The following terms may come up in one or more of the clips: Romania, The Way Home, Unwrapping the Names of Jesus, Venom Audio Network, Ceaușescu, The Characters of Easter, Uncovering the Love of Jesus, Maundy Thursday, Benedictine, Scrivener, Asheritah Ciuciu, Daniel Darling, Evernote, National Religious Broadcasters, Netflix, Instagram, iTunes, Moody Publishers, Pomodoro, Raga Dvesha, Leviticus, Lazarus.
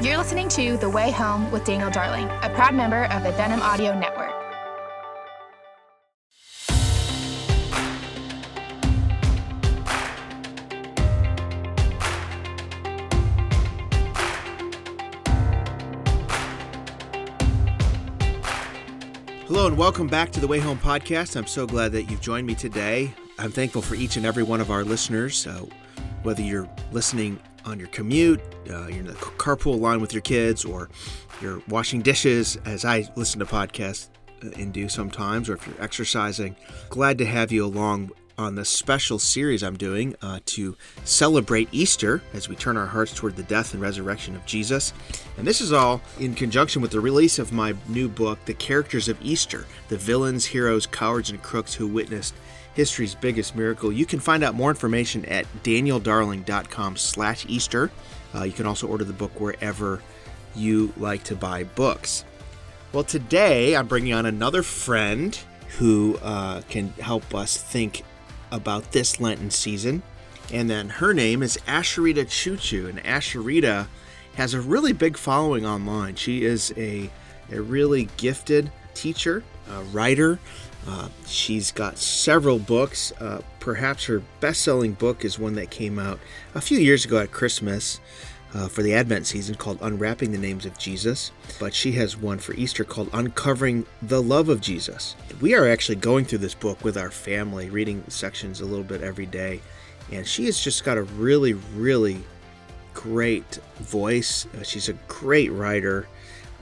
You're listening to The Way Home with Daniel Darling, a proud member of the Venom Audio Network. Hello and welcome back to the Way Home podcast. I'm so glad that you've joined me today. I'm thankful for each and every one of our listeners. Whether you're listening on your commute, you're in the carpool line with your kids, or you're washing dishes, as I listen to podcasts and do sometimes, or if you're exercising, glad to have you along on this special series I'm doing to celebrate Easter as we turn our hearts toward the death and resurrection of Jesus. And this is all in conjunction with the release of my new book, The Characters of Easter, the villains, heroes, cowards, and crooks who witnessed history's biggest miracle. You can find out more information at danieldarling.com/Easter. You can also order the book wherever you like to buy books. Well, today I'm bringing on another friend who can help us think about this Lenten season. And then her name is Asheritah Ciuciu, and Asheritah has a really big following online. She is a really gifted teacher, a writer. She's got several books. Perhaps her best-selling book is one that came out a few years ago at Christmas for the Advent season called Unwrapping the Names of Jesus. But she has one for Easter called Uncovering the Love of Jesus. We are actually going through this book with our family, reading sections a little bit every day. And she has just got a really, really great voice. She's a great writer.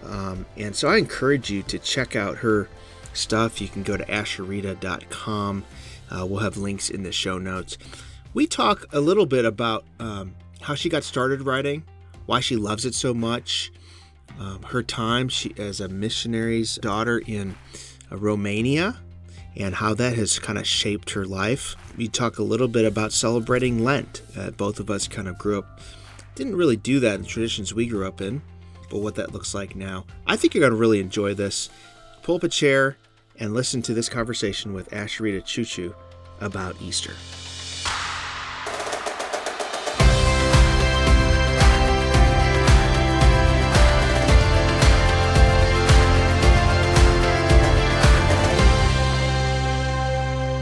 And so I encourage you to check out her stuff. You can go to asheritah.com. We'll have links in the show notes. We talk a little bit about how she got started writing, why she loves it so much, her time as a missionary's daughter in Romania, and how that has kind of shaped her life. We talk a little bit about celebrating Lent. Both of us kind of grew up, didn't really do that in the traditions we grew up in, but what that looks like now. I think you're going to really enjoy this. Pull up a chair and listen to this conversation with Asheritah Ciuciu about Easter.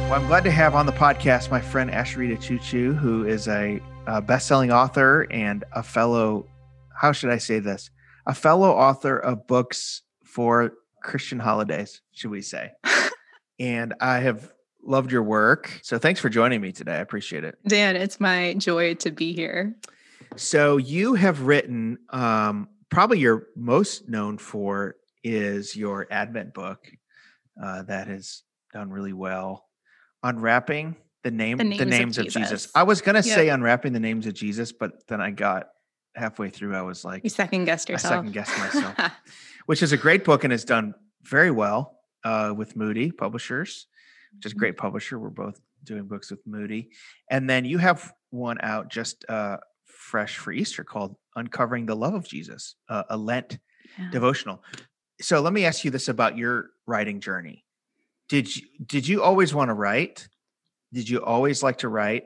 Well, I'm glad to have on the podcast my friend Asheritah Ciuciu, who is a best-selling author and a fellow, how should I say this? A fellow author of books for Christian holidays, should we say. And I have loved your work. So thanks for joining me today. I appreciate it. Dan, it's my joy to be here. So you have written, probably you're most known for is your Advent book that has done really well. Unwrapping the names of Jesus. I was going to say Unwrapping the Names of Jesus, but then I got halfway through. I was like, you second guessed yourself. I second guessed myself. Which is a great book and has done very well with Moody Publishers, which is a great publisher. We're both doing books with Moody. And then you have one out just fresh for Easter called Uncovering the Love of Jesus, a Lent devotional. So let me ask you this about your writing journey. Did you always want to write? Did you always like to write?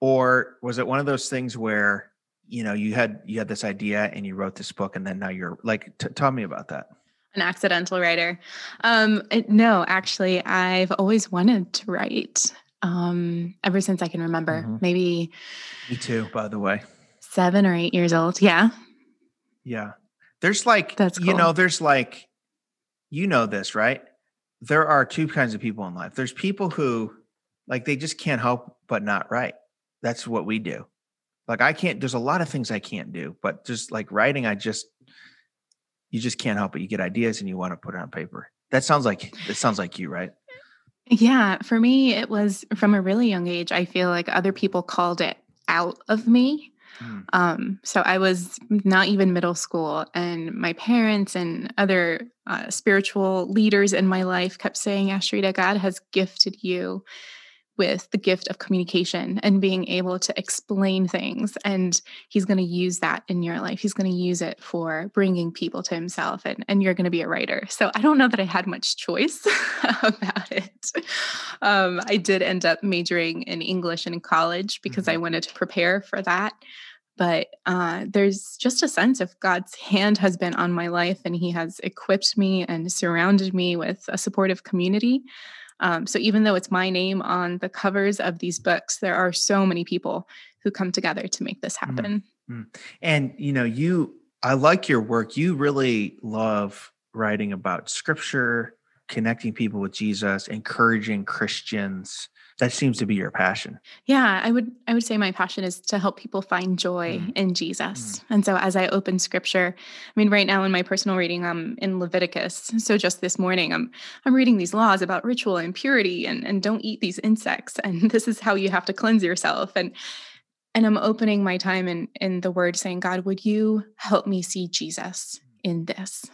Or was it one of those things where you had this idea and you wrote this book and then now you're like, tell me about that. An accidental writer. No, actually, I've always wanted to write ever since I can remember. Mm-hmm. Maybe. Me too, by the way. 7 or 8 years old. Yeah. Yeah. There's like, that's cool. There's like, this, right? There are two kinds of people in life. There's people who like, they just can't help but not write. That's what we do. Like there's a lot of things I can't do, but just like writing, you just can't help it. You get ideas and you want to put it on paper. That sounds like you, right? Yeah. For me, it was from a really young age. I feel like other people called it out of me. Mm. So I was not even middle school, and my parents and other spiritual leaders in my life kept saying, Asheritah, God has gifted you with the gift of communication and being able to explain things. And he's going to use that in your life. He's going to use it for bringing people to himself, and you're going to be a writer. So I don't know that I had much choice about it. I did end up majoring in English in college because I wanted to prepare for that. But there's just a sense of God's hand has been on my life, and he has equipped me and surrounded me with a supportive community. So even though it's my name on the covers of these books, there are so many people who come together to make this happen. Mm-hmm. And, you know, I like your work. You really love writing about scripture, connecting people with Jesus, encouraging Christians. That seems to be your passion. Yeah, I would say my passion is to help people find joy in Jesus. And so as I open scripture, I mean, right now in my personal reading, I'm in Leviticus. So just this morning, I'm reading these laws about ritual and purity and don't eat these insects. And this is how you have to cleanse yourself. And I'm opening my time in the word saying, God, would you help me see Jesus in this?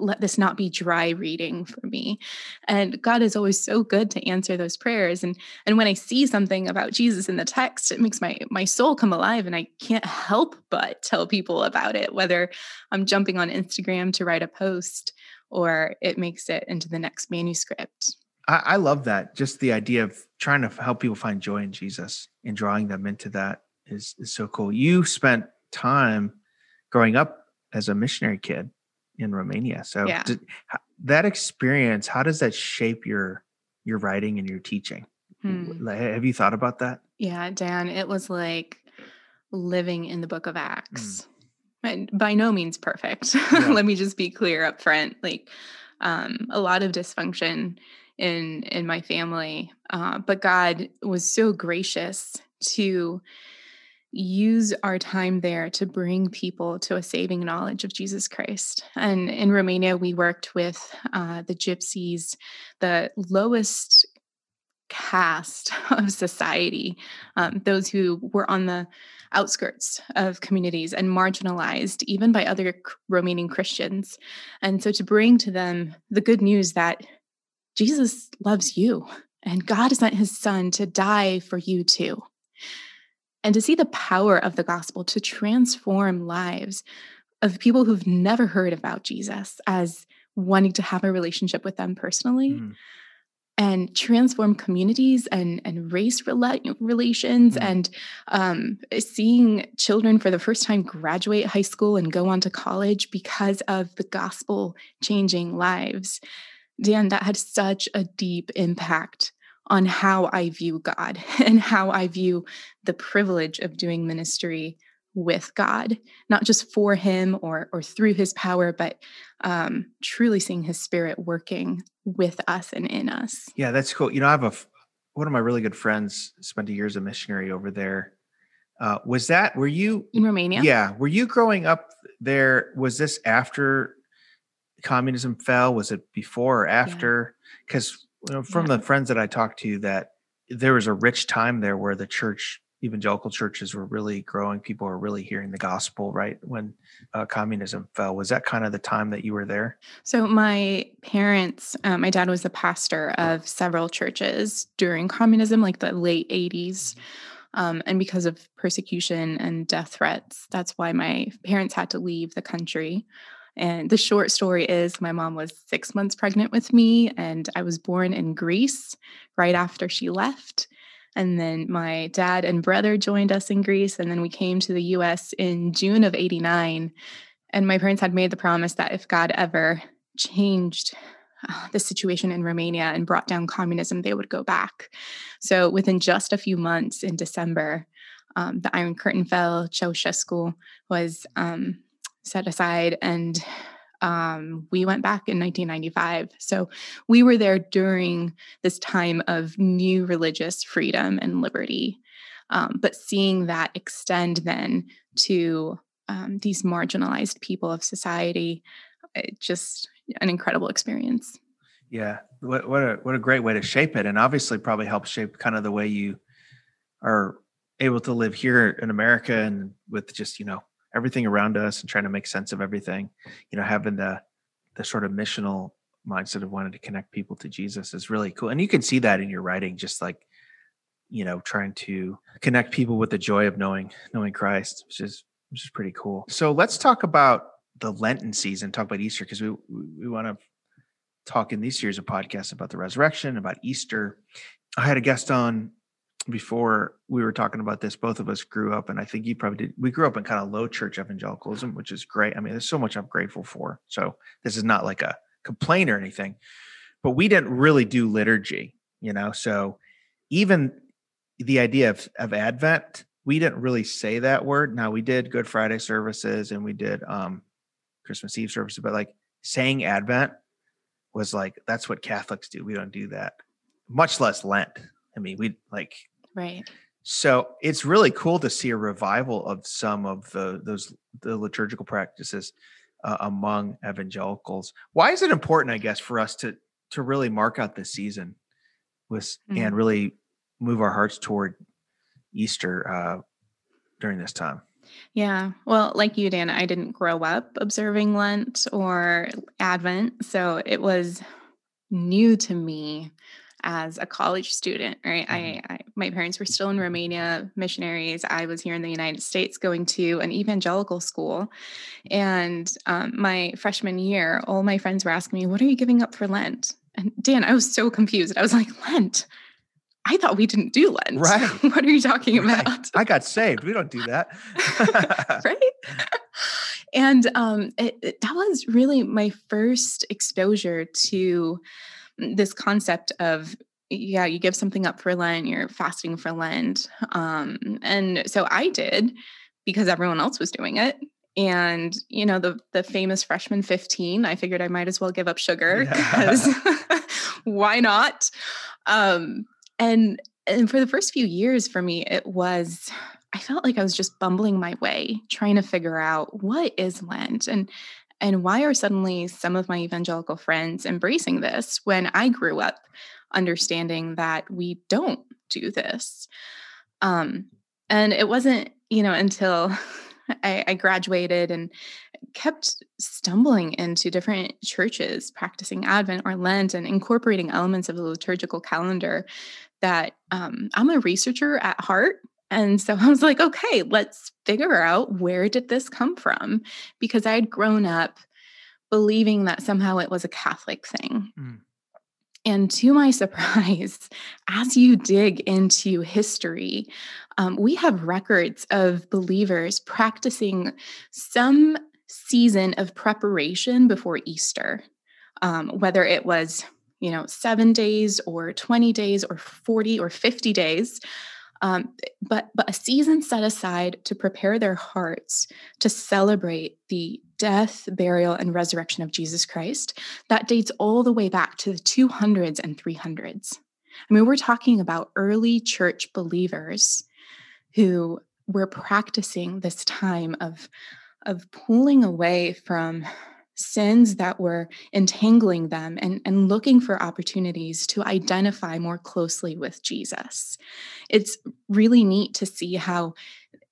Let this not be dry reading for me. And God is always so good to answer those prayers. And when I see something about Jesus in the text, it makes my soul come alive, and I can't help but tell people about it, whether I'm jumping on Instagram to write a post or it makes it into the next manuscript. I love that. Just the idea of trying to help people find joy in Jesus and drawing them into that is so cool. You spent time growing up as a missionary kid in Romania. So yeah. That experience, how does that shape your writing and your teaching? Have you thought about that? Yeah, Dan, it was like living in the book of Acts. And by no means perfect. Yeah. Let me just be clear up front. Like a lot of dysfunction in my family. But God was so gracious to use our time there to bring people to a saving knowledge of Jesus Christ. And in Romania, we worked with the gypsies, the lowest caste of society, those who were on the outskirts of communities and marginalized even by other Romanian Christians. And so to bring to them the good news that Jesus loves you and God sent his son to die for you too. And to see the power of the gospel to transform lives of people who've never heard about Jesus as wanting to have a relationship with them personally and transform communities and race relations and seeing children for the first time graduate high school and go on to college because of the gospel changing lives. Dan, that had such a deep impact on how I view God and how I view the privilege of doing ministry with God, not just for him or through his power, but truly seeing his spirit working with us and in us. Yeah, that's cool. You know, I have one of my really good friends spent a year as a missionary over there. Were you in Romania? Yeah. Were you growing up there? Was this after communism fell? Was it before or after? Because the friends that I talked to, that there was a rich time there where the church, evangelical churches were really growing. People were really hearing the gospel, right? When communism fell. Was that kind of the time that you were there? So my parents, my dad was the pastor of several churches during communism, like the late 80s. And because of persecution and death threats, that's why my parents had to leave the country. And the short story is my mom was 6 months pregnant with me, and I was born in Greece right after she left. And then my dad and brother joined us in Greece. And then we came to the U.S. in June of 1989. And my parents had made the promise that if God ever changed the situation in Romania and brought down communism, they would go back. So within just a few months in December, the Iron Curtain fell. Ceaușescu was set aside, and we went back in 1995. So we were there during this time of new religious freedom and liberty, but seeing that extend then to these marginalized people of society, it just an incredible experience. Yeah, what a great way to shape it, and obviously probably helped shape kind of the way you are able to live here in America and with just, everything around us and trying to make sense of everything, having the sort of missional mindset of wanting to connect people to Jesus is really cool. And you can see that in your writing, just like, trying to connect people with the joy of knowing Christ, which is pretty cool. So let's talk about the Lenten season, talk about Easter, because we want to talk in these series of podcasts about the resurrection, about Easter. I had a guest on before we were talking about this, both of us grew up, and I think you probably did. We grew up in kind of low church evangelicalism, which is great. I mean, there's so much I'm grateful for. So this is not like a complaint or anything, but we didn't really do liturgy, you know? So even the idea of Advent, we didn't really say that word. Now, we did Good Friday services and we did Christmas Eve services, but like saying Advent was like, that's what Catholics do. We don't do that, much less Lent. I mean, we like, right. So it's really cool to see a revival of some of the liturgical practices among evangelicals. Why is it important, I guess, for us to really mark out this season with and really move our hearts toward Easter during this time? Yeah. Well, like you, Dan, I didn't grow up observing Lent or Advent, so it was new to me as a college student, right? I my parents were still in Romania, missionaries. I was here in the United States going to an evangelical school. And my freshman year, all my friends were asking me, what are you giving up for Lent? And Dan, I was so confused. I was like, Lent? I thought we didn't do Lent. Right. What are you talking about? Right. I got saved. We don't do that. Right? And that was really my first exposure to this concept of, yeah, you give something up for Lent, you're fasting for Lent. And so I did because everyone else was doing it. And, you know, the famous freshman 15, I figured I might as well give up sugar because why not? And for the first few years for me, it was, I felt like I was just bumbling my way, trying to figure out what is Lent and why are suddenly some of my evangelical friends embracing this when I grew up understanding that we don't do this? And it wasn't, you know, until I graduated and kept stumbling into different churches practicing Advent or Lent and incorporating elements of the liturgical calendar that I'm a researcher at heart. And so I was like, okay, let's figure out where did this come from? Because I had grown up believing that somehow it was a Catholic thing. Mm. And to my surprise, as you dig into history, we have records of believers practicing some season of preparation before Easter, whether it was, you know, 7 days or 20 days or 40 or 50 days. But a season set aside to prepare their hearts to celebrate the death, burial, and resurrection of Jesus Christ that dates all the way back to the 200s and 300s. I mean, we're talking about early church believers who were practicing this time of pulling away from sins that were entangling them and looking for opportunities to identify more closely with Jesus. It's really neat to see how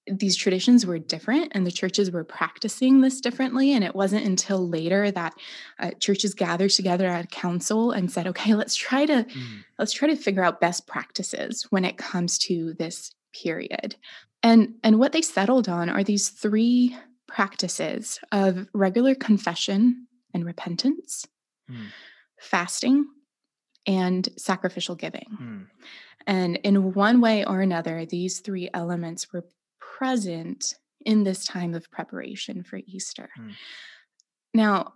these traditions were different and the churches were practicing this differently. And it wasn't until later that churches gathered together at a council and said, okay, let's try to figure out best practices when it comes to this period. And what they settled on are these three practices of regular confession and repentance, fasting, and sacrificial giving. And in one way or another, these three elements were present in this time of preparation for Easter. Now,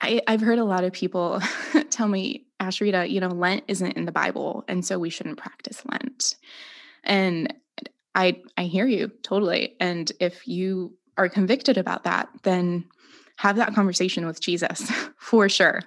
I've heard a lot of people tell me, Asheritah, you know, Lent isn't in the Bible, and so we shouldn't practice Lent. And I hear you totally. And if you are convicted about that, then have that conversation with Jesus for sure.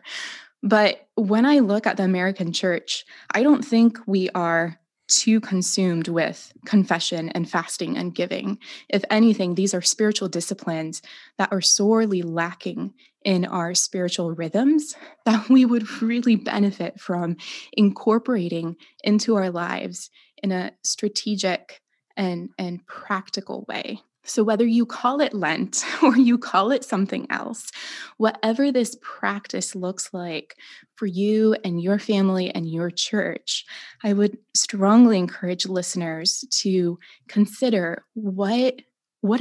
But when I look at the American church, I don't think we are too consumed with confession and fasting and giving. If anything, these are spiritual disciplines that are sorely lacking in our spiritual rhythms that we would really benefit from incorporating into our lives in a strategic and practical way. So whether you call it Lent or you call it something else, whatever this practice looks like for you and your family and your church, I would strongly encourage listeners to consider what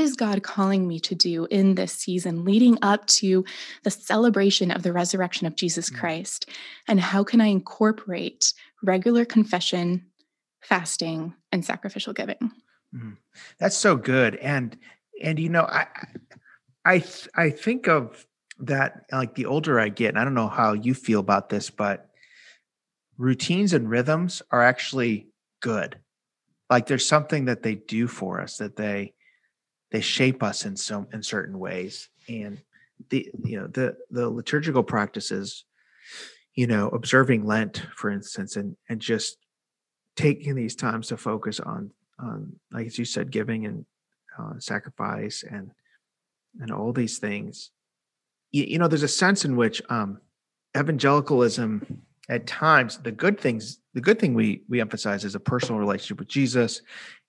is God calling me to do in this season leading up to the celebration of the resurrection of Jesus Christ, and how can I incorporate regular confession fasting, and sacrificial giving. Mm. That's so good. And you know, I think of that, like, the older I get, and I don't know how you feel about this, but routines and rhythms are actually good. Like, there's something that they do for us, that they shape us in certain ways. And the liturgical practices, you know, observing Lent, for instance, and just taking these times to focus on, like, as you said, giving and sacrifice and all these things. You know, there's a sense in which evangelicalism, at times, the good thing we emphasize is a personal relationship with Jesus,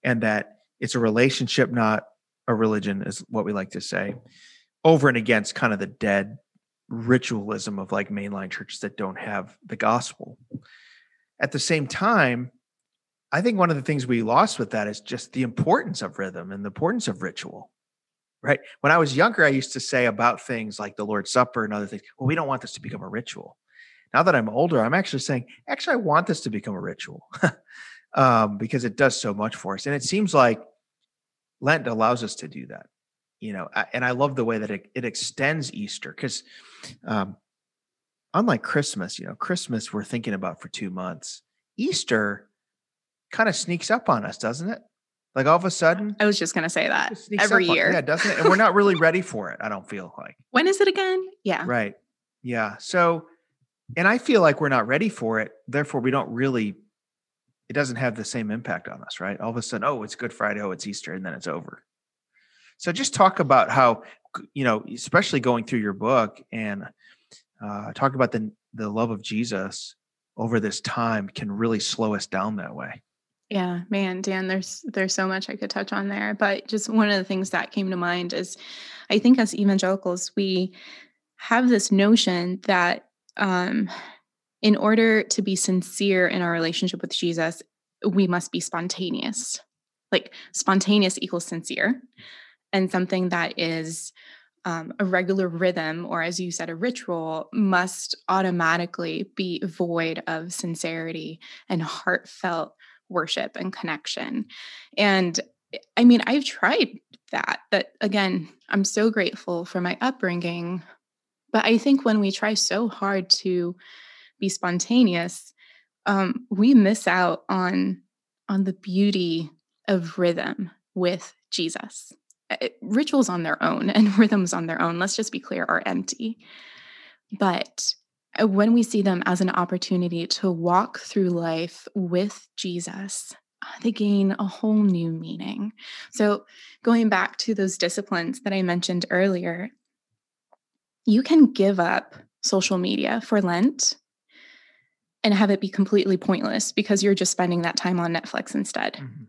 and that it's a relationship, not a religion, is what we like to say, over and against kind of the dead ritualism of, like, mainline churches that don't have the gospel. At the same time, I think one of the things we lost with that is just the importance of rhythm and the importance of ritual, right? When I was younger, I used to say about things like the Lord's Supper and other things, well, we don't want this to become a ritual. Now that I'm older, I'm actually saying, actually, I want this to become a ritual because it does so much for us. And it seems like Lent allows us to do that, you know, and I love the way that it extends Easter, because unlike Christmas, you know, Christmas we're thinking about for 2 months. Easter kind of sneaks up on us, doesn't it? Like, all of a sudden. I was just going to say that every year. Yeah, doesn't it? And we're not really ready for it, I don't feel like. When is it again? Yeah. Right. Yeah. So, and I feel like we're not ready for it. Therefore, we don't really, it doesn't have the same impact on us, right? All of a sudden, oh, it's Good Friday, oh, it's Easter, and then it's over. So just talk about how, you know, especially going through your book and talk about the love of Jesus over this time can really slow us down that way. Yeah, man, Dan, there's so much I could touch on there. But just one of the things that came to mind is, I think as evangelicals, we have this notion that in order to be sincere in our relationship with Jesus, we must be spontaneous. Like, spontaneous equals sincere, and something that is a regular rhythm, or as you said, a ritual, must automatically be void of sincerity and heartfelt worship and connection. And I mean, I've tried that, but again, I'm so grateful for my upbringing. But I think when we try so hard to be spontaneous, we miss out on the beauty of rhythm with Jesus. Rituals on their own and rhythms on their own, let's just be clear, are empty. But when we see them as an opportunity to walk through life with Jesus, they gain a whole new meaning. So going back to those disciplines that I mentioned earlier, you can give up social media for Lent and have it be completely pointless because you're just spending that time on Netflix instead. Mm-hmm.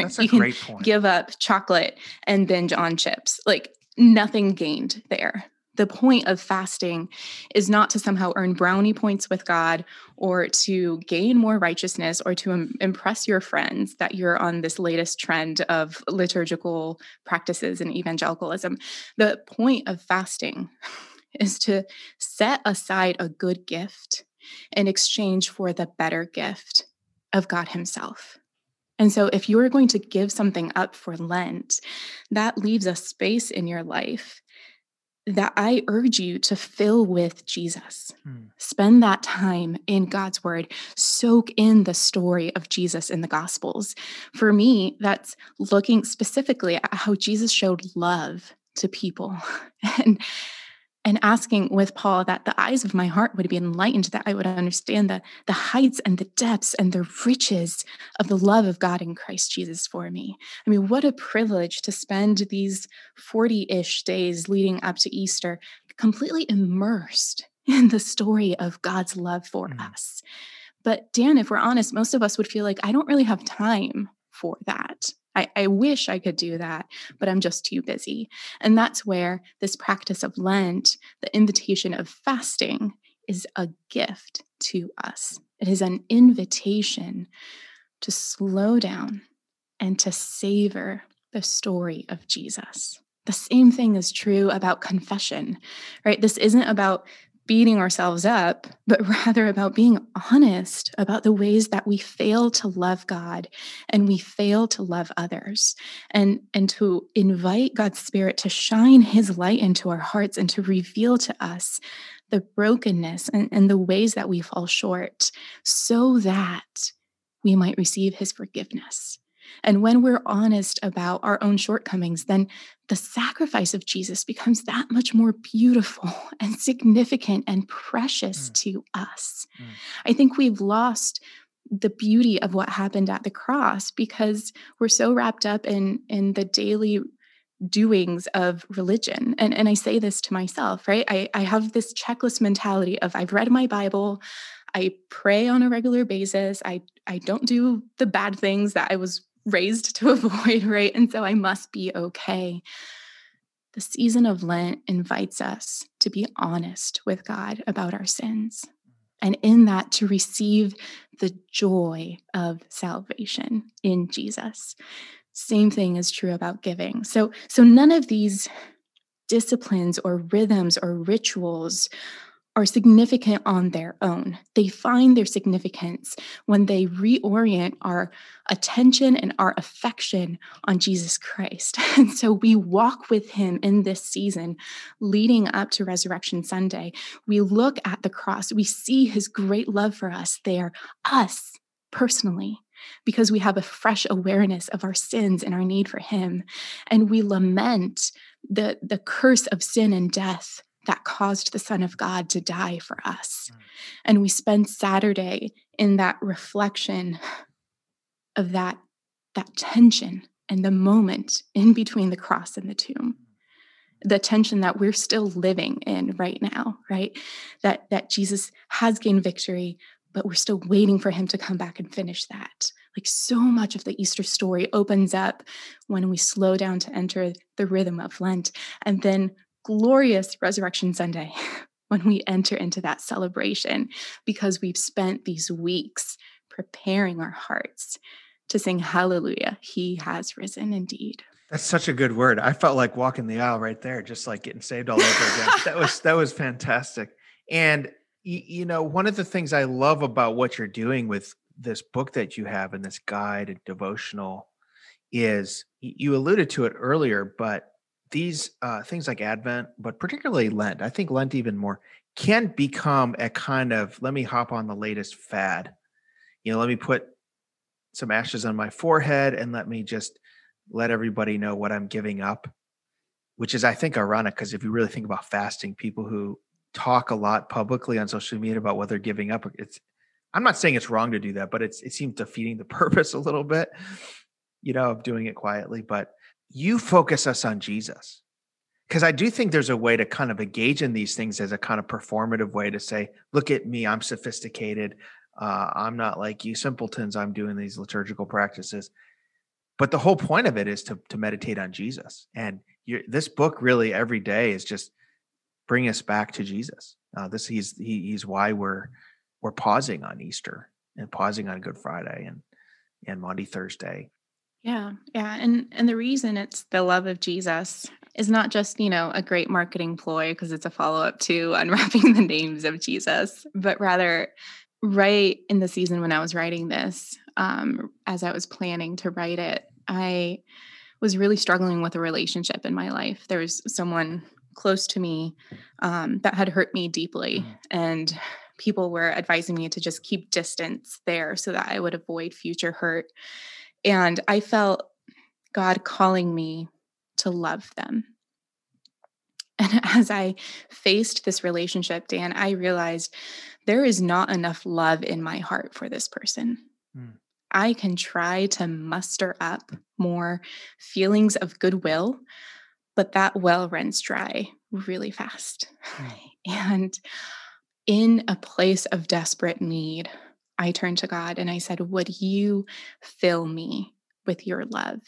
That's a great point. Give up chocolate and binge on chips. Like, nothing gained there. The point of fasting is not to somehow earn brownie points with God or to gain more righteousness or to impress your friends that you're on this latest trend of liturgical practices in evangelicalism. The point of fasting is to set aside a good gift in exchange for the better gift of God Himself. And so if you're going to give something up for Lent, that leaves a space in your life that I urge you to fill with Jesus. Spend that time in God's word. Soak in the story of Jesus in the Gospels. For me, that's looking specifically at how Jesus showed love to people and asking with Paul that the eyes of my heart would be enlightened, that I would understand the heights and the depths and the riches of the love of God in Christ Jesus for me. I mean, what a privilege to spend these 40-ish days leading up to Easter completely immersed in the story of God's love for us. But Dan, if we're honest, most of us would feel like, I don't really have time for that. I wish I could do that, but I'm just too busy. And that's where this practice of Lent, the invitation of fasting, is a gift to us. It is an invitation to slow down and to savor the story of Jesus. The same thing is true about confession, right? This isn't about beating ourselves up, but rather about being honest about the ways that we fail to love God and we fail to love others, and to invite God's Spirit to shine His light into our hearts and to reveal to us the brokenness and the ways that we fall short so that we might receive His forgiveness. And when we're honest about our own shortcomings, then the sacrifice of Jesus becomes that much more beautiful and significant and precious to us. I think we've lost the beauty of what happened at the cross because we're so wrapped up in the daily doings of religion. And I say this to myself, right? I have this checklist mentality of I've read my Bible, I pray on a regular basis, I don't do the bad things that I was raised to avoid, right? And so I must be okay. The season of Lent invites us to be honest with God about our sins, and in that to receive the joy of salvation in Jesus. Same thing is true about giving. So none of these disciplines or rhythms or rituals are significant on their own. They find their significance when they reorient our attention and our affection on Jesus Christ. And so we walk with Him in this season leading up to Resurrection Sunday. We look at the cross. We see His great love for us there, us personally, because we have a fresh awareness of our sins and our need for Him. And we lament the curse of sin and death that caused the Son of God to die for us. And we spend Saturday in that reflection of that tension and the moment in between the cross and the tomb, the tension that we're still living in right now, right? That Jesus has gained victory, but we're still waiting for Him to come back and finish that. Like so much of the Easter story opens up when we slow down to enter the rhythm of Lent, and then glorious Resurrection Sunday when we enter into that celebration, because we've spent these weeks preparing our hearts to sing hallelujah, He has risen indeed. That's such a good word. I felt like walking the aisle right there, just like getting saved all over again. That was fantastic. And you know, one of the things I love about what you're doing with this book that you have and this guide and devotional is, you alluded to it earlier, but these things like Advent, but particularly Lent, I think Lent even more, can become a kind of, let me hop on the latest fad. You know, let me put some ashes on my forehead and let me just let everybody know what I'm giving up, which is, I think, ironic, because if you really think about fasting, people who talk a lot publicly on social media about what they're giving up, I'm not saying it's wrong to do that, but it seems defeating the purpose a little bit, you know, of doing it quietly. But you focus us on Jesus, because I do think there's a way to kind of engage in these things as a kind of performative way to say, look at me, I'm sophisticated. I'm not like you simpletons. I'm doing these liturgical practices. But the whole point of it is to meditate on Jesus. And this book really every day is just bring us back to Jesus. He's why we're pausing on Easter and pausing on Good Friday and Maundy Thursday. Yeah. And the reason it's the love of Jesus is not just, you know, a great marketing ploy because it's a follow-up to Unwrapping the Names of Jesus, but rather right in the season when I was writing this, as I was planning to write it, I was really struggling with a relationship in my life. There was someone close to me that had hurt me deeply, and people were advising me to just keep distance there so that I would avoid future hurt. And I felt God calling me to love them. And as I faced this relationship, Dan, I realized there is not enough love in my heart for this person. I can try to muster up more feelings of goodwill, but that well runs dry really fast. And in a place of desperate need, I turned to God and I said, would you fill me with your love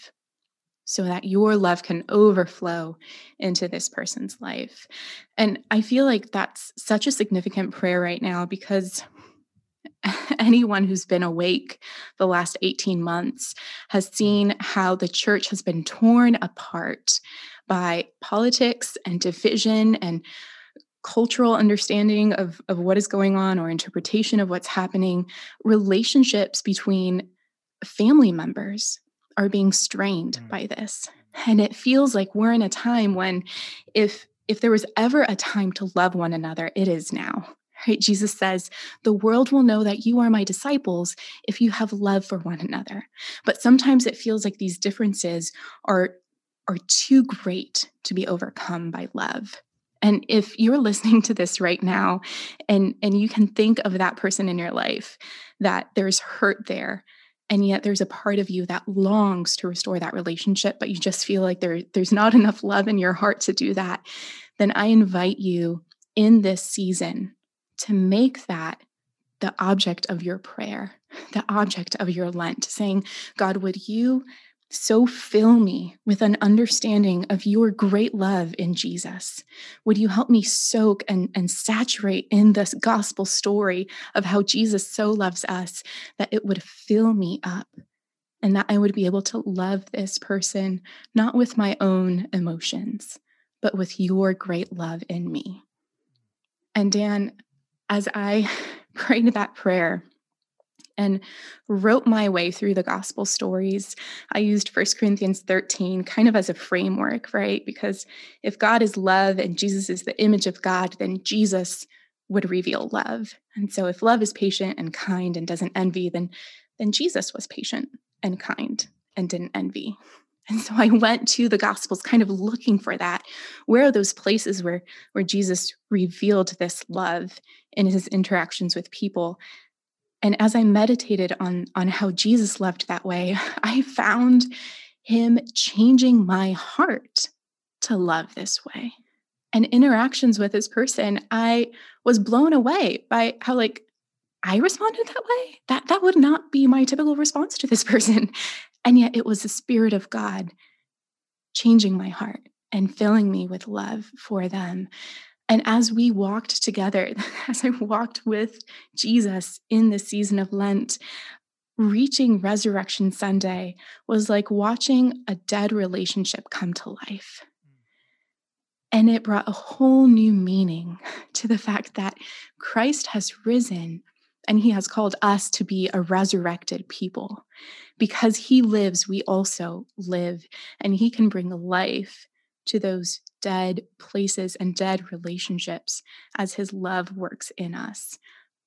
so that your love can overflow into this person's life? And I feel like that's such a significant prayer right now, because anyone who's been awake the last 18 months has seen how the church has been torn apart by politics and division and cultural understanding of what is going on or interpretation of what's happening. Relationships between family members are being strained by this. And it feels like we're in a time when if there was ever a time to love one another, it is now. Right? Jesus says, the world will know that you are my disciples if you have love for one another. But sometimes it feels like these differences are too great to be overcome by love. And if you're listening to this right now, and you can think of that person in your life, that there's hurt there, and yet there's a part of you that longs to restore that relationship, but you just feel like there's not enough love in your heart to do that, then I invite you in this season to make that the object of your prayer, the object of your Lent, saying, God, would you so fill me with an understanding of your great love in Jesus? Would you help me soak and saturate in this gospel story of how Jesus so loves us, that it would fill me up and that I would be able to love this person, not with my own emotions, but with your great love in me. And Dan, as I prayed that prayer and wrote my way through the gospel stories, I used 1 Corinthians 13 kind of as a framework, right? Because if God is love and Jesus is the image of God, then Jesus would reveal love. And so if love is patient and kind and doesn't envy, then Jesus was patient and kind and didn't envy. And so I went to the Gospels kind of looking for that. Where are those places where Jesus revealed this love in his interactions with people? And as I meditated on how Jesus loved that way, I found him changing my heart to love this way. And interactions with this person, I was blown away by how, like, I responded that way. That would not be my typical response to this person. And yet it was the Spirit of God changing my heart and filling me with love for them. And as we walked together, as I walked with Jesus in this season of Lent, reaching Resurrection Sunday was like watching a dead relationship come to life. And it brought a whole new meaning to the fact that Christ has risen, and he has called us to be a resurrected people. Because he lives, we also live, and he can bring life to those dead places and dead relationships as his love works in us.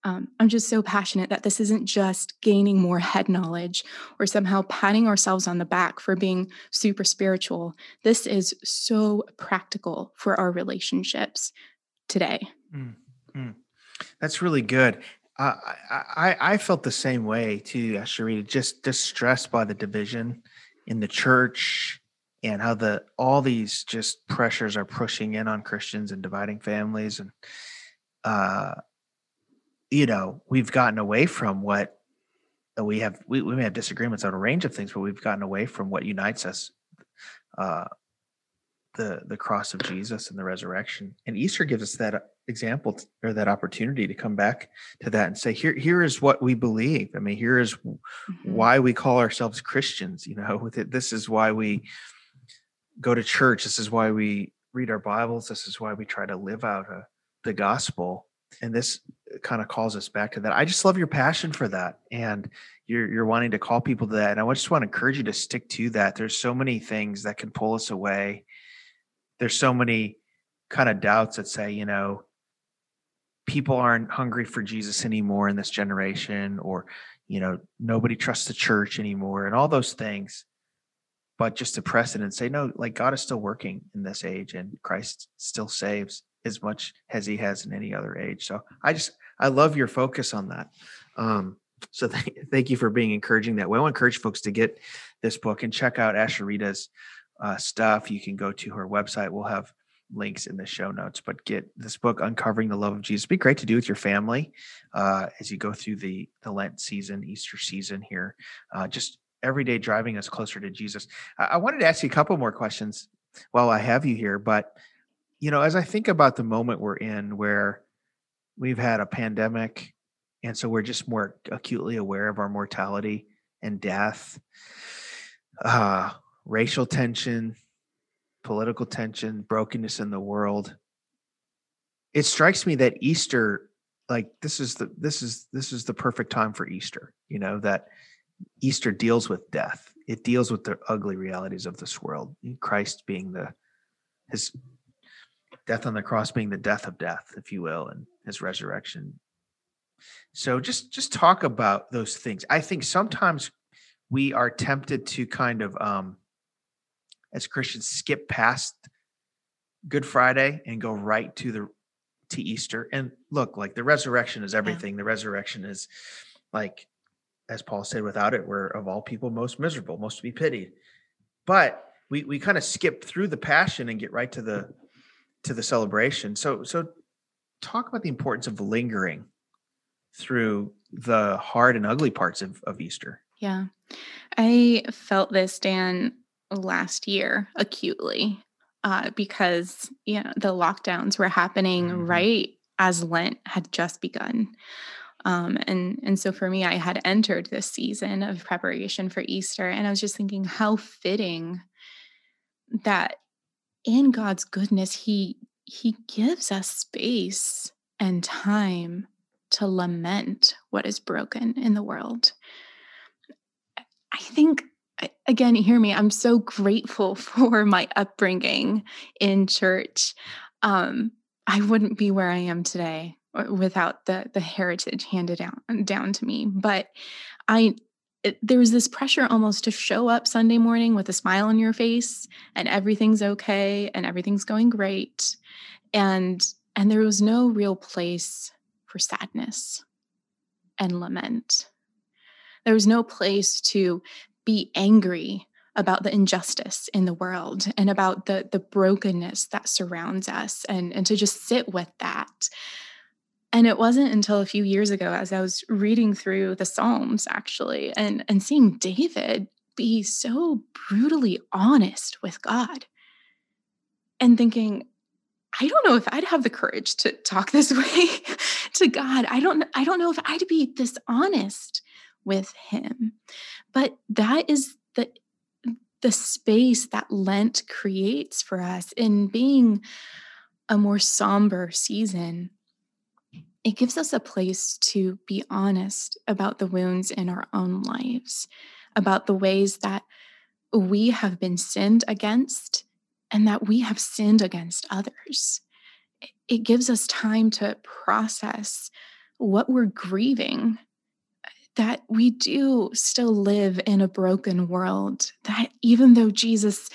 I'm just so passionate that this isn't just gaining more head knowledge or somehow patting ourselves on the back for being super spiritual. This is so practical for our relationships today. That's really good. I felt the same way too, Asheritah, just distressed by the division in the church and how all these just pressures are pushing in on Christians and dividing families. And, we've gotten away from what we have. We may have disagreements on a range of things, but we've gotten away from what unites us, the cross of Jesus and the resurrection. And Easter gives us that example or that opportunity to come back to that and say, here is what we believe. I mean, here is why we call ourselves Christians. This is why we go to church. This is why we read our Bibles. This is why we try to live out the gospel. And this kind of calls us back to that. I just love your passion for that. And you're wanting to call people to that. And I just want to encourage you to stick to that. There's so many things that can pull us away. There's so many kind of doubts that say, people aren't hungry for Jesus anymore in this generation, or, nobody trusts the church anymore and all those things. But just to press it and say, no, like God is still working in this age and Christ still saves as much as he has in any other age. So I love your focus on that. So thank you for being encouraging that. We want to encourage folks to get this book and check out Asheritah's stuff. You can go to her website. We'll have links in the show notes, but get this book, Uncovering the Love of Jesus. It'd be great to do with your family as you go through the Lent season, Easter season here, just every day driving us closer to Jesus. I wanted to ask you a couple more questions while I have you here, but as I think about the moment we're in where we've had a pandemic, and so we're just more acutely aware of our mortality and death, racial tension, political tension, brokenness in the world. it strikes me that Easter, like this is the perfect time for Easter, you know, that Easter deals with death. It deals with the ugly realities of this world. Christ being his death on the cross being the death of death, if you will, and his resurrection. So just talk about those things. I think sometimes we are tempted to kind of, as Christians, skip past Good Friday and go right to Easter. And look, like the resurrection is everything. Yeah. The resurrection is, like, as Paul said, without it, we're of all people most miserable, most to be pitied. But we kind of skip through the passion and get right to the celebration. So talk about the importance of lingering through the hard and ugly parts of Easter. Yeah. I felt this, Dan, last year acutely, because, you know, the lockdowns were happening mm-hmm. right as Lent had just begun. And so for me, I had entered this season of preparation for Easter, and I was just thinking how fitting that in God's goodness, he gives us space and time to lament what is broken in the world. I think, again, hear me, I'm so grateful for my upbringing in church. I wouldn't be where I am today without the heritage handed down to me. But there was this pressure almost to show up Sunday morning with a smile on your face and everything's okay and everything's going great. And there was no real place for sadness and lament. There was no place to be angry about the injustice in the world and about the brokenness that surrounds us and to just sit with that. And it wasn't until a few years ago, as I was reading through the Psalms, actually, and seeing David be so brutally honest with God and thinking, I don't know if I'd have the courage to talk this way to God. I don't know if I'd be this honest with him. But that is the space that Lent creates for us in being a more somber season. It gives us a place to be honest about the wounds in our own lives, about the ways that we have been sinned against and that we have sinned against others. It gives us time to process what we're grieving, that we do still live in a broken world, that even though Jesus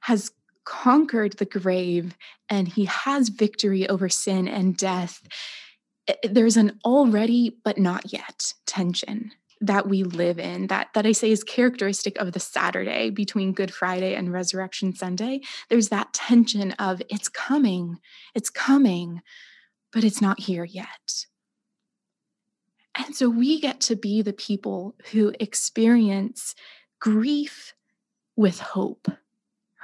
has conquered the grave and he has victory over sin and death, there's an already but not yet tension that we live in, that I say is characteristic of the Saturday between Good Friday and Resurrection Sunday. There's that tension of it's coming, but it's not here yet. And so we get to be the people who experience grief with hope,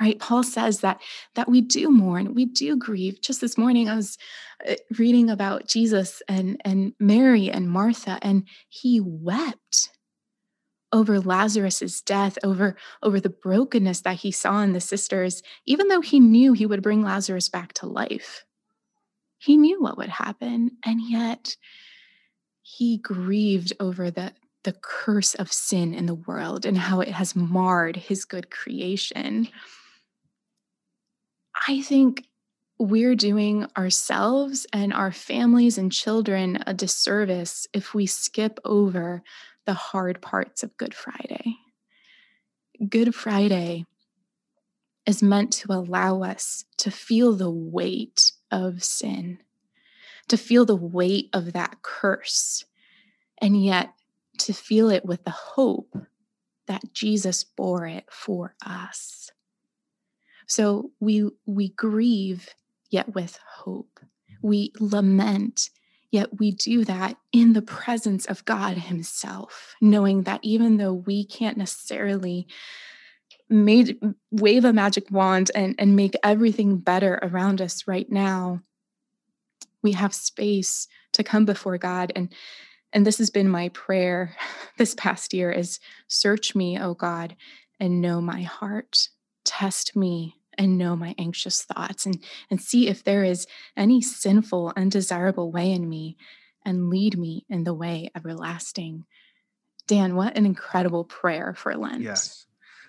right? Paul says that we do mourn, we do grieve. Just this morning, I was reading about Jesus and Mary and Martha, and he wept over Lazarus's death, over the brokenness that he saw in the sisters, even though he knew he would bring Lazarus back to life. He knew what would happen, and yet he grieved over the curse of sin in the world and how it has marred his good creation. I think we're doing ourselves and our families and children a disservice if we skip over the hard parts of Good Friday. Good Friday is meant to allow us to feel the weight of sin, to feel the weight of that curse, and yet to feel it with the hope that Jesus bore it for us. So we grieve, yet with hope. We lament, yet we do that in the presence of God himself, knowing that even though we can't necessarily wave a magic wand and make everything better around us right now, we have space to come before God. And this has been my prayer this past year is, search me, O God, and know my heart. Test me and know my anxious thoughts and see if there is any sinful, undesirable way in me, and lead me in the way everlasting. Dan, what an incredible prayer for Lent. Yes.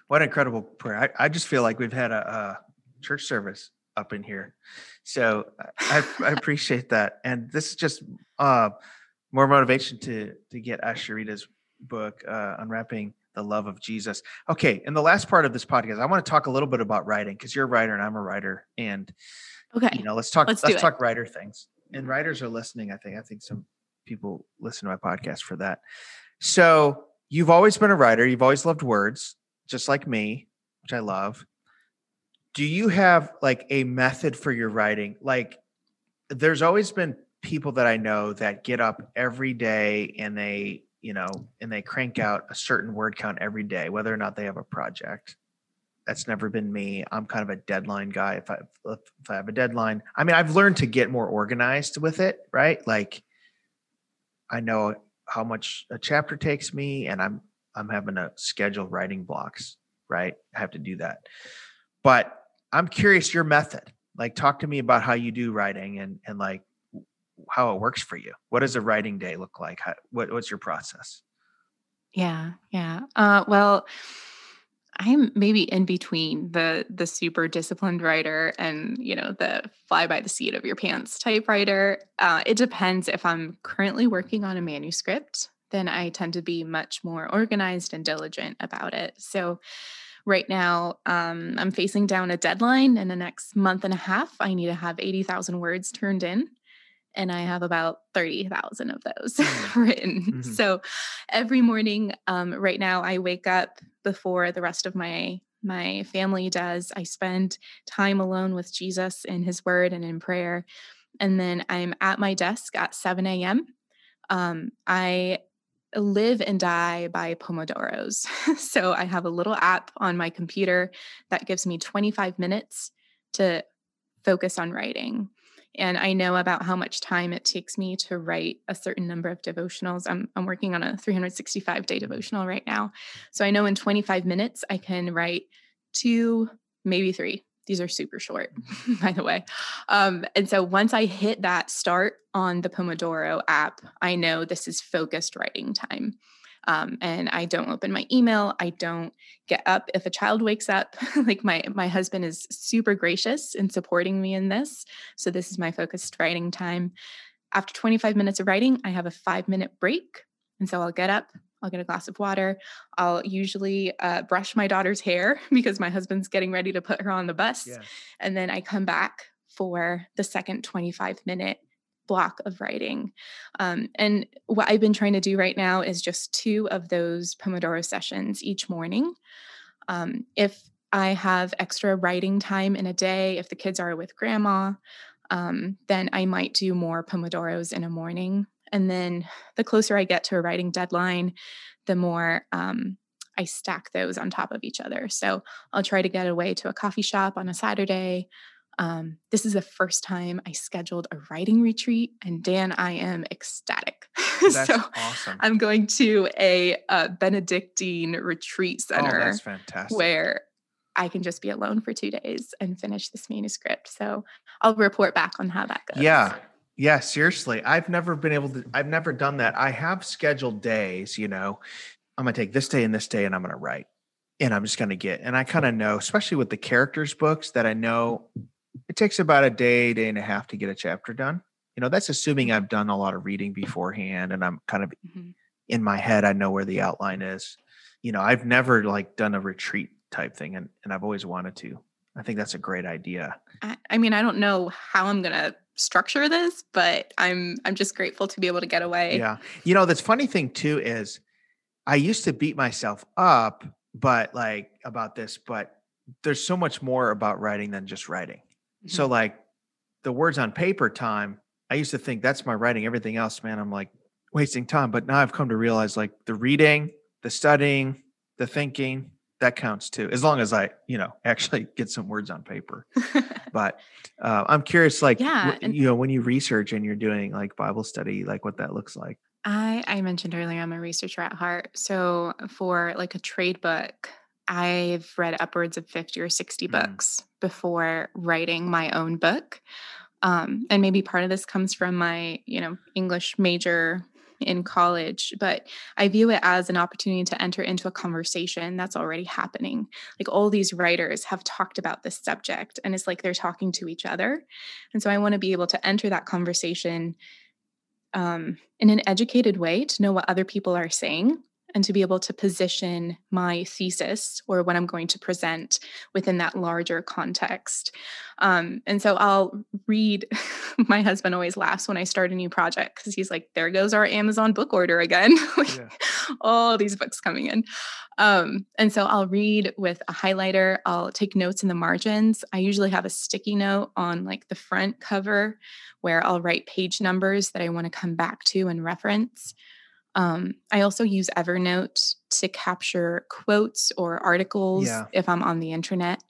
What an incredible prayer. I just feel like we've had a church service up in here. So I appreciate that. And this is just more motivation to get Asheritah's book, Unwrapping the Love of Jesus. Okay. In the last part of this podcast, I want to talk a little bit about writing, because you're a writer and I'm a writer. And okay, let's talk writer things. And writers are listening. I think some people listen to my podcast for that. So you've always been a writer. You've always loved words, just like me, which I love. Do you have like a method for your writing? Like, there's always been people that I know that get up every day and they crank out a certain word count every day, whether or not they have a project. That's never been me. I'm kind of a deadline guy. If I have a deadline, I mean, I've learned to get more organized with it, right? Like, I know how much a chapter takes me, and I'm having to schedule writing blocks, right? I have to do that. But I'm curious your method. Like, talk to me about how you do writing and like how it works for you. What does a writing day look like? What's your process? Yeah. Well, I'm maybe in between the super disciplined writer and, the fly by the seat of your pants type writer. It depends. If I'm currently working on a manuscript, then I tend to be much more organized and diligent about it. So right now, I'm facing down a deadline. In the next month and a half, I need to have 80,000 words turned in. And I have about 30,000 of those written. Mm-hmm. So every morning, right now, I wake up before the rest of my family does. I spend time alone with Jesus in his word and in prayer. And then I'm at my desk at 7 a.m. I live and die by Pomodoros. So I have a little app on my computer that gives me 25 minutes to focus on writing. And I know about how much time it takes me to write a certain number of devotionals. I'm working on a 365-day devotional right now. So I know in 25 minutes, I can write 2, maybe 3. These are super short, by the way. And so once I hit that start on the Pomodoro app, I know this is focused writing time. And I don't open my email. I don't get up if a child wakes up. Like my husband is super gracious in supporting me in this. So this is my focused writing time. After 25 minutes of writing, I have a 5-minute break. And so I'll get up, I'll get a glass of water. I'll usually brush my daughter's hair because my husband's getting ready to put her on the bus. Yeah. And then I come back for the second 25-minute block of writing. And what I've been trying to do right now is just 2 of those Pomodoro sessions each morning. If I have extra writing time in a day, if the kids are with grandma, then I might do more Pomodoros in a morning. And then the closer I get to a writing deadline, the more I stack those on top of each other. So I'll try to get away to a coffee shop on a Saturday. This is the first time I scheduled a writing retreat, and Dan, I am ecstatic. That's so awesome. I'm going to a Benedictine retreat center. Oh, that's fantastic. Where I can just be alone for 2 days and finish this manuscript. So I'll report back on how that goes. Yeah. Seriously. I've never done that. I have scheduled days, I'm going to take this day and I'm going to write, and I'm just going to and I kind of know, especially with the characters books, that I know it takes about a day and a half to get a chapter done. That's assuming I've done a lot of reading beforehand and I'm kind of in my head, I know where the outline is. I've never like done a retreat type thing and I've always wanted to. I think that's a great idea. I mean, I don't know how I'm going to structure this, but I'm just grateful to be able to get away. Yeah. This funny thing too is I used to beat myself up, but like about this, but there's so much more about writing than just writing. So like the words on paper time, I used to think that's my writing. Everything else, man, I'm like wasting time. But now I've come to realize like the reading, the studying, the thinking, that counts too, as long as I, actually get some words on paper. But I'm curious, like, when you research and you're doing like Bible study, like what that looks like. I mentioned earlier, I'm a researcher at heart. So for like a trade book, I've read upwards of 50 or 60 books before writing my own book. And maybe part of this comes from my, English major in college, but I view it as an opportunity to enter into a conversation that's already happening. Like, all these writers have talked about this subject, and it's like they're talking to each other. And so I want to be able to enter that conversation in an educated way, to know what other people are saying, and to be able to position my thesis or what I'm going to present within that larger context. And so I'll read, my husband always laughs when I start a new project, because he's like, there goes our Amazon book order again, all these books coming in. And so I'll read with a highlighter, I'll take notes in the margins. I usually have a sticky note on like the front cover where I'll write page numbers that I want to come back to and reference. I also use Evernote to capture quotes or articles if I'm on the internet.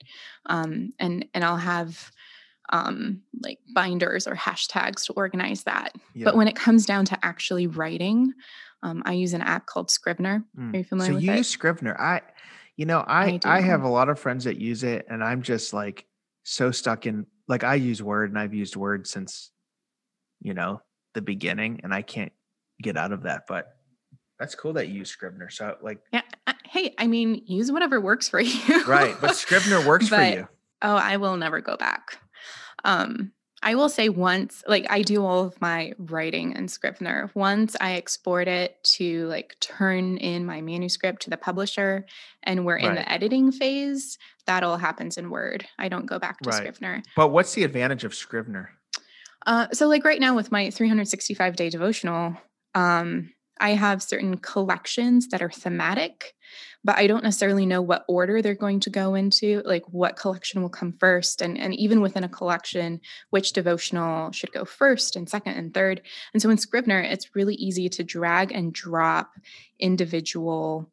And I'll have like binders or hashtags to organize that. Yeah. But when it comes down to actually writing, I use an app called Scrivener. Are you familiar with it? So you use Scrivener. I have a lot of friends that use it, and I'm just like so stuck in, like, I use Word, and I've used Word since, the beginning, and I can't get out of that. But that's cool that you use Scrivener. So like, hey, I mean, use whatever works for you. Right. But Scrivener works for you. Oh, I will never go back. I will say once, like, I do all of my writing in Scrivener. Once I export it to like turn in my manuscript to the publisher, and we're in the editing phase, that all happens in Word. I don't go back to Scrivener. But what's the advantage of Scrivener? So like right now with my 365-day devotional, I have certain collections that are thematic, but I don't necessarily know what order they're going to go into, like what collection will come first. And even within a collection, which devotional should go first and second and third. And so in Scrivener, it's really easy to drag and drop individual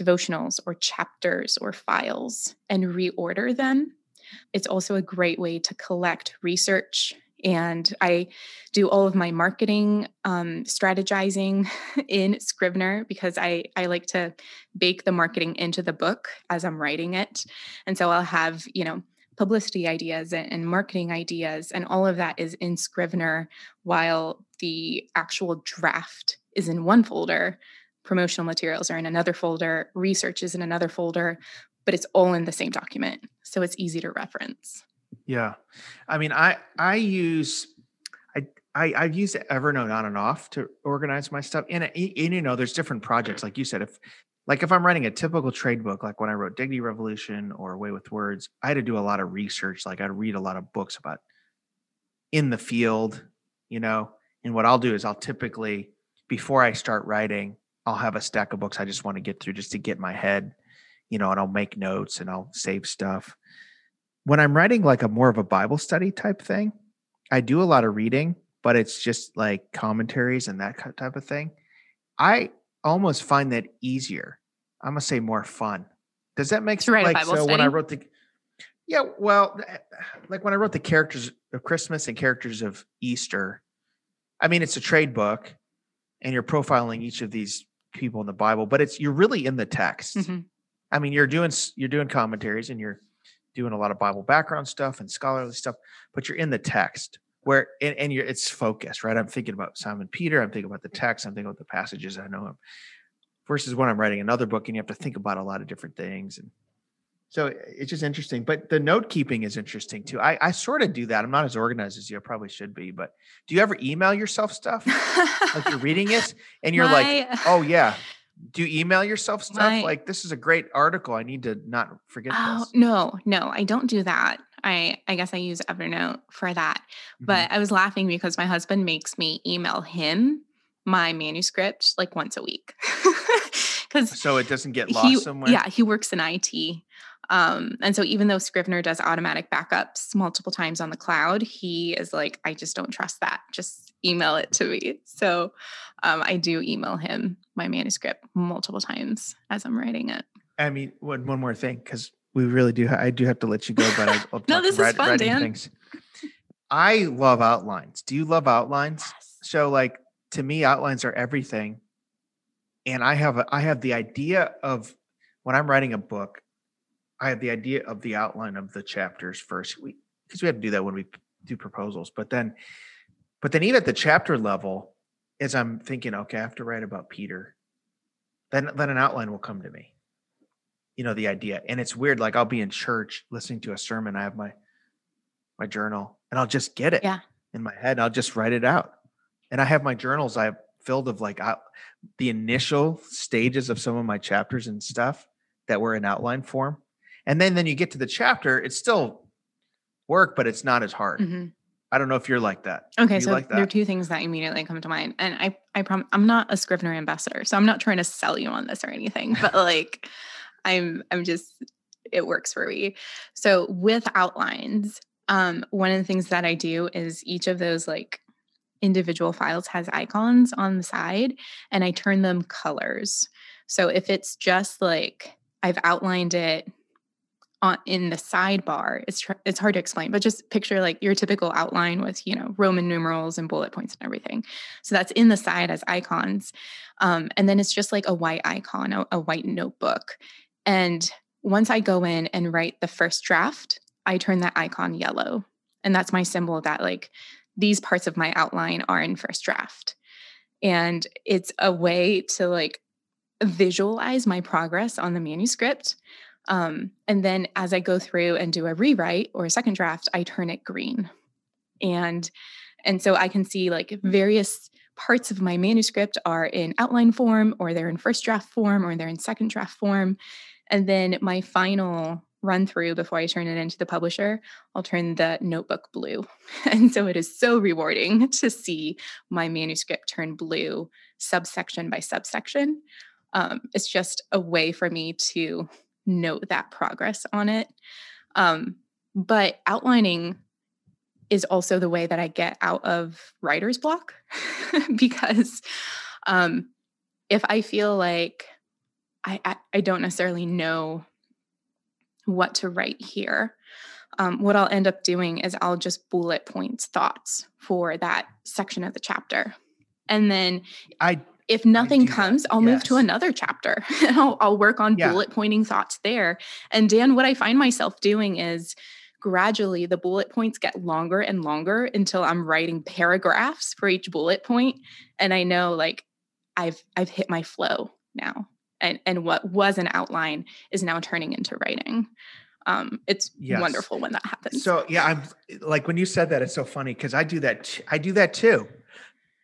devotionals or chapters or files and reorder them. It's also a great way to collect research. And I do all of my marketing strategizing in Scrivener, because I like to bake the marketing into the book as I'm writing it. And so I'll have, publicity ideas and marketing ideas, and all of that is in Scrivener, while the actual draft is in one folder, promotional materials are in another folder, research is in another folder, but it's all in the same document. So it's easy to reference. Yeah. I mean, I've used Evernote on and off to organize my stuff. And there's different projects. Like you said, if I'm writing a typical trade book, like when I wrote Dignity Revolution or Away with Words, I had to do a lot of research. Like, I'd read a lot of books about in the field, and what I'll do is I'll typically, before I start writing, I'll have a stack of books I just want to get through just to get my head, and I'll make notes and I'll save stuff. When I'm writing like a more of a Bible study type thing, I do a lot of reading, but it's just like commentaries and that type of thing. I almost find that easier. I'm going to say more fun. Does that make sense? Like, so when I wrote The Characters of Christmas and Characters of Easter, I mean, it's a trade book and you're profiling each of these people in the Bible, but you're really in the text. Mm-hmm. I mean, you're doing commentaries and you're doing a lot of Bible background stuff and scholarly stuff, but you're in the text where, and it's focused, right? I'm thinking about Simon Peter. I'm thinking about the text. I'm thinking about the passages I know of, versus when I'm writing another book and you have to think about a lot of different things. And so it's just interesting, but the note keeping is interesting too. I sort of do that. I'm not as organized as you. I probably should be, but do you ever email yourself stuff? Like, you're reading it and you're like, oh yeah. Do you email yourself stuff? Like, this is a great article, I need to not forget this. No, I don't do that. I guess I use Evernote for that. Mm-hmm. But I was laughing because my husband makes me email him my manuscript like once a week. So it doesn't get lost somewhere? Yeah, he works in IT. And so even though Scrivener does automatic backups multiple times on the cloud, he is like, I just don't trust that. Just email it to me. So I do email him my manuscript multiple times as I'm writing it. I mean, one more thing, because we really do. I do have to let you go, but I'll talk. No, this is fun, Dan. Things. I love outlines. Do you love outlines? Yes. So, like, to me, outlines are everything. And I have the idea of when I'm writing a book, I had the idea of the outline of the chapters first, because we have to do that when we do proposals. But then even at the chapter level, as I'm thinking, okay, I have to write about Peter, then an outline will come to me, the idea. And it's weird, like I'll be in church listening to a sermon. I have my journal and I'll just get it in my head. I'll just write it out. And I have my journals I've filled of the initial stages of some of my chapters and stuff that were in outline form. And then you get to the chapter, it's still work, but it's not as hard. Mm-hmm. I don't know if you're like that. Okay. So like that. There are two things that immediately come to mind. And I promise I'm not a Scrivener ambassador, so I'm not trying to sell you on this or anything, but like I'm just, it works for me. So with outlines, one of the things that I do is each of those like individual files has icons on the side and I turn them colors. So if it's just like, I've outlined it in the sidebar, it's hard to explain, but just picture like your typical outline with, Roman numerals and bullet points and everything. So that's in the side as icons. And then it's just like a white icon, a white notebook. And once I go in and write the first draft, I turn that icon yellow. And that's my symbol that like these parts of my outline are in first draft. And it's a way to like visualize my progress on the manuscript. And then as I go through and do a rewrite or a second draft, I turn it green. And so I can see like various parts of my manuscript are in outline form, or they're in first draft form, or they're in second draft form. And then my final run through before I turn it into the publisher, I'll turn the notebook blue. And so it is so rewarding to see my manuscript turn blue subsection by subsection. It's just a way for me to note that progress on it. But outlining is also the way that I get out of writer's block because if I feel like I don't necessarily know what to write here, what I'll end up doing is I'll just bullet point thoughts for that section of the chapter. And then if nothing comes, I'll move to another chapter and I'll work on bullet pointing thoughts there. And Dan, what I find myself doing is gradually the bullet points get longer and longer until I'm writing paragraphs for each bullet point. And I know like I've hit my flow now. And what was an outline is now turning into writing. It's wonderful when that happens. So yeah, I'm like, when you said that, it's so funny because I do that too.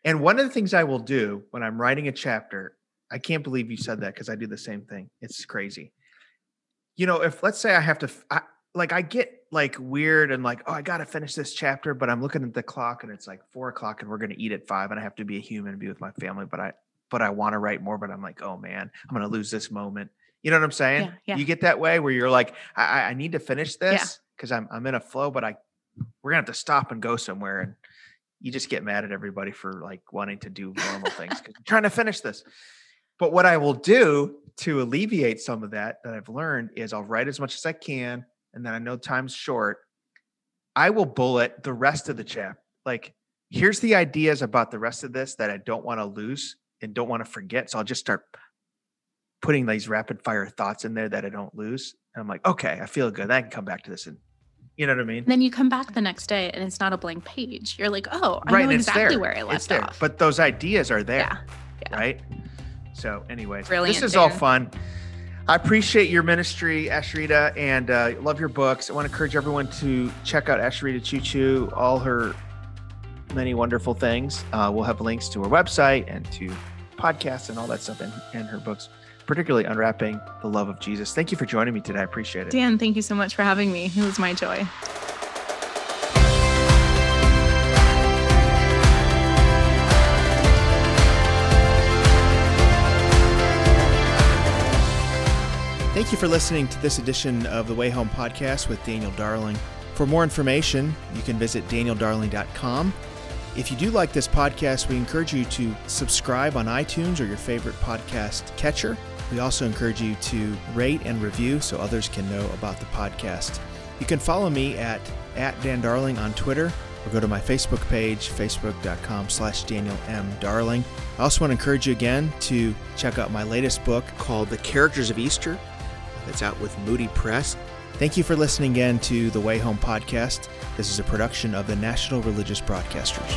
And one of the things I will do when I'm writing a chapter, I can't believe you said that because I do the same thing. It's crazy. If let's say I have to, I get like weird and like, oh, I got to finish this chapter, but I'm looking at the clock and it's like 4:00 and we're going to eat at 5:00 and I have to be a human and be with my family. But I want to write more, but I'm like, oh man, I'm going to lose this moment. You know what I'm saying? Yeah. You get that way where you're like, I need to finish this because I'm in a flow, but we're going to have to stop and go somewhere. And you just get mad at everybody for like wanting to do normal things because I'm trying to finish this. But what I will do to alleviate some of that I've learned is I'll write as much as I can. And then I know time's short. I will bullet the rest of the chapter. Like, here's the ideas about the rest of this that I don't want to lose and don't want to forget. So I'll just start putting these rapid fire thoughts in there that I don't lose. And I'm like, okay, I feel good. I can come back to this. And you know what I mean? And then you come back the next day and it's not a blank page. You're like, oh, I know exactly where I left off. But those ideas are there, right? So anyways, brilliant, this is all fun. I appreciate your ministry, Asheritah, and love your books. I want to encourage everyone to check out Asheritah Ciuciu, all her many wonderful things. We'll have links to her website and to podcasts and all that stuff and her books, particularly Unwrapping the Love of Jesus. Thank you for joining me today. I appreciate it. Dan, thank you so much for having me. It was my joy. Thank you for listening to this edition of The Way Home Podcast with Daniel Darling. For more information, you can visit danieldarling.com. If you do like this podcast, we encourage you to subscribe on iTunes or your favorite podcast catcher. We also encourage you to rate and review so others can know about the podcast. You can follow me at Dan Darling on Twitter or go to my Facebook page, facebook.com/Daniel M. Darling. I also want to encourage you again to check out my latest book called The Characters of Easter. that's out with Moody Press. Thank you for listening again to The Way Home Podcast. This is a production of the National Religious Broadcasters.